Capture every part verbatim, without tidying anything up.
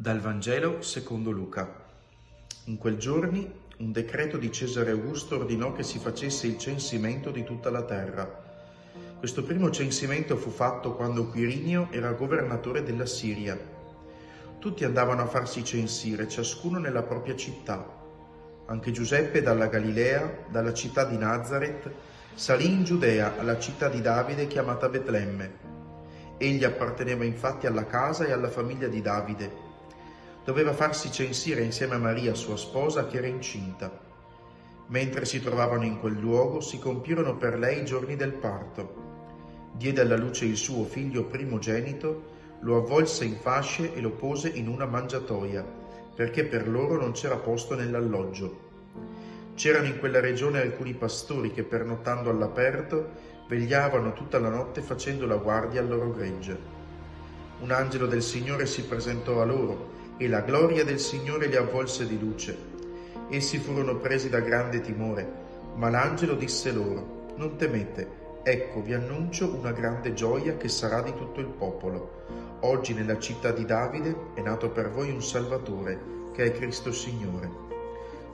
Dal Vangelo secondo Luca. In quel giorni un decreto di Cesare Augusto ordinò che si facesse il censimento di tutta la terra. Questo primo censimento fu fatto quando Quirinio era governatore della Siria. Tutti andavano a farsi censire, ciascuno nella propria città. Anche Giuseppe dalla Galilea, dalla città di Nazareth, salì in Giudea, alla città di Davide chiamata Betlemme. Egli apparteneva infatti alla casa e alla famiglia di Davide. Doveva farsi censire insieme a Maria, sua sposa, che era incinta. Mentre si trovavano in quel luogo, si compirono per lei i giorni del parto. Diede alla luce il suo figlio primogenito, lo avvolse in fasce e lo pose in una mangiatoia, perché per loro non c'era posto nell'alloggio. C'erano in quella regione alcuni pastori che, pernottando all'aperto, vegliavano tutta la notte facendo la guardia al loro gregge. Un angelo del Signore si presentò a loro, e la gloria del Signore li avvolse di luce. Essi furono presi da grande timore, ma l'angelo disse loro: non temete, ecco vi annuncio una grande gioia che sarà di tutto il popolo. Oggi nella città di Davide è nato per voi un Salvatore, che è Cristo Signore.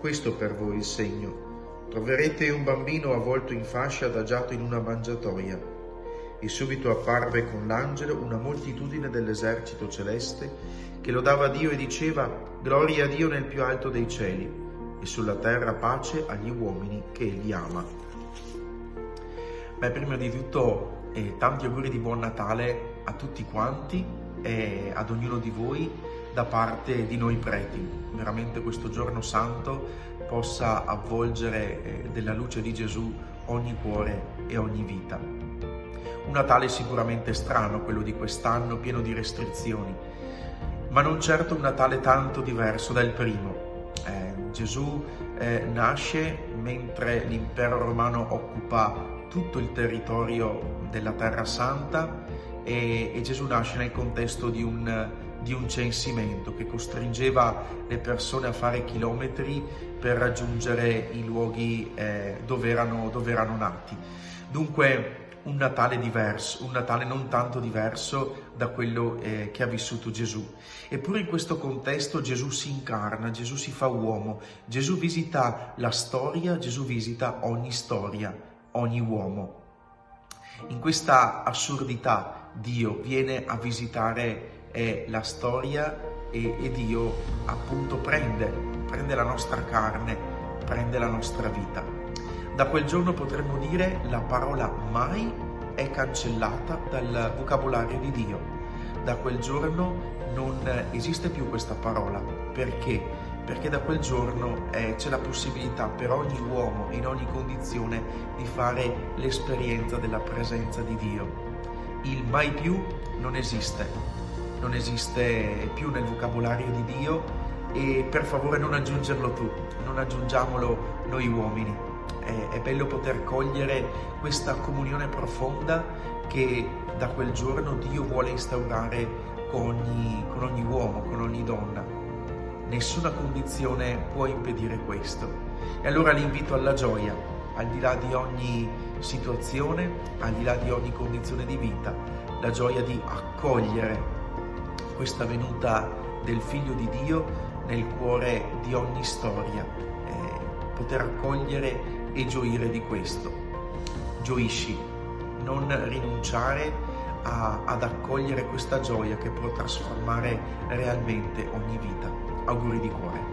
Questo per voi il segno: troverete un bambino avvolto in fasce adagiato in una mangiatoia. E subito apparve con l'angelo una moltitudine dell'esercito celeste che lodava Dio e diceva: gloria a Dio nel più alto dei cieli e sulla terra pace agli uomini che Egli ama. Beh, prima di tutto eh, tanti auguri di buon Natale a tutti quanti e ad ognuno di voi da parte di noi preti. Veramente questo giorno santo possa avvolgere eh, della luce di Gesù ogni cuore e ogni vita. Un Natale sicuramente strano, quello di quest'anno, pieno di restrizioni, ma non certo un Natale tanto diverso dal primo. Eh, Gesù eh, nasce mentre l'impero romano occupa tutto il territorio della Terra Santa e, e Gesù nasce nel contesto di un, di un censimento che costringeva le persone a fare chilometri per raggiungere i luoghi eh, dove erano, dove erano nati. Dunque, un Natale diverso, un Natale non tanto diverso da quello eh, che ha vissuto Gesù. Eppure in questo contesto Gesù si incarna, Gesù si fa uomo, Gesù visita la storia, Gesù visita ogni storia, ogni uomo. In questa assurdità Dio viene a visitare eh, la storia e, e Dio appunto prende, prende la nostra carne, prende la nostra vita. Da quel giorno potremmo dire la parola mai è cancellata dal vocabolario di Dio. Da quel giorno non esiste più questa parola. Perché? Perché da quel giorno eh, c'è la possibilità per ogni uomo in ogni condizione di fare l'esperienza della presenza di Dio. Il mai più non esiste, non esiste più nel vocabolario di Dio e per favore non aggiungerlo tu, non aggiungiamolo noi uomini. È bello poter cogliere questa comunione profonda che da quel giorno Dio vuole instaurare con ogni, con ogni uomo, con ogni donna. Nessuna condizione può impedire questo. E allora l'invito alla gioia, al di là di ogni situazione, al di là di ogni condizione di vita, la gioia di accogliere questa venuta del Figlio di Dio nel cuore di ogni storia, eh, poter accogliere e gioire di questo. Gioisci, non rinunciare a, ad accogliere questa gioia che può trasformare realmente ogni vita. Auguri di cuore.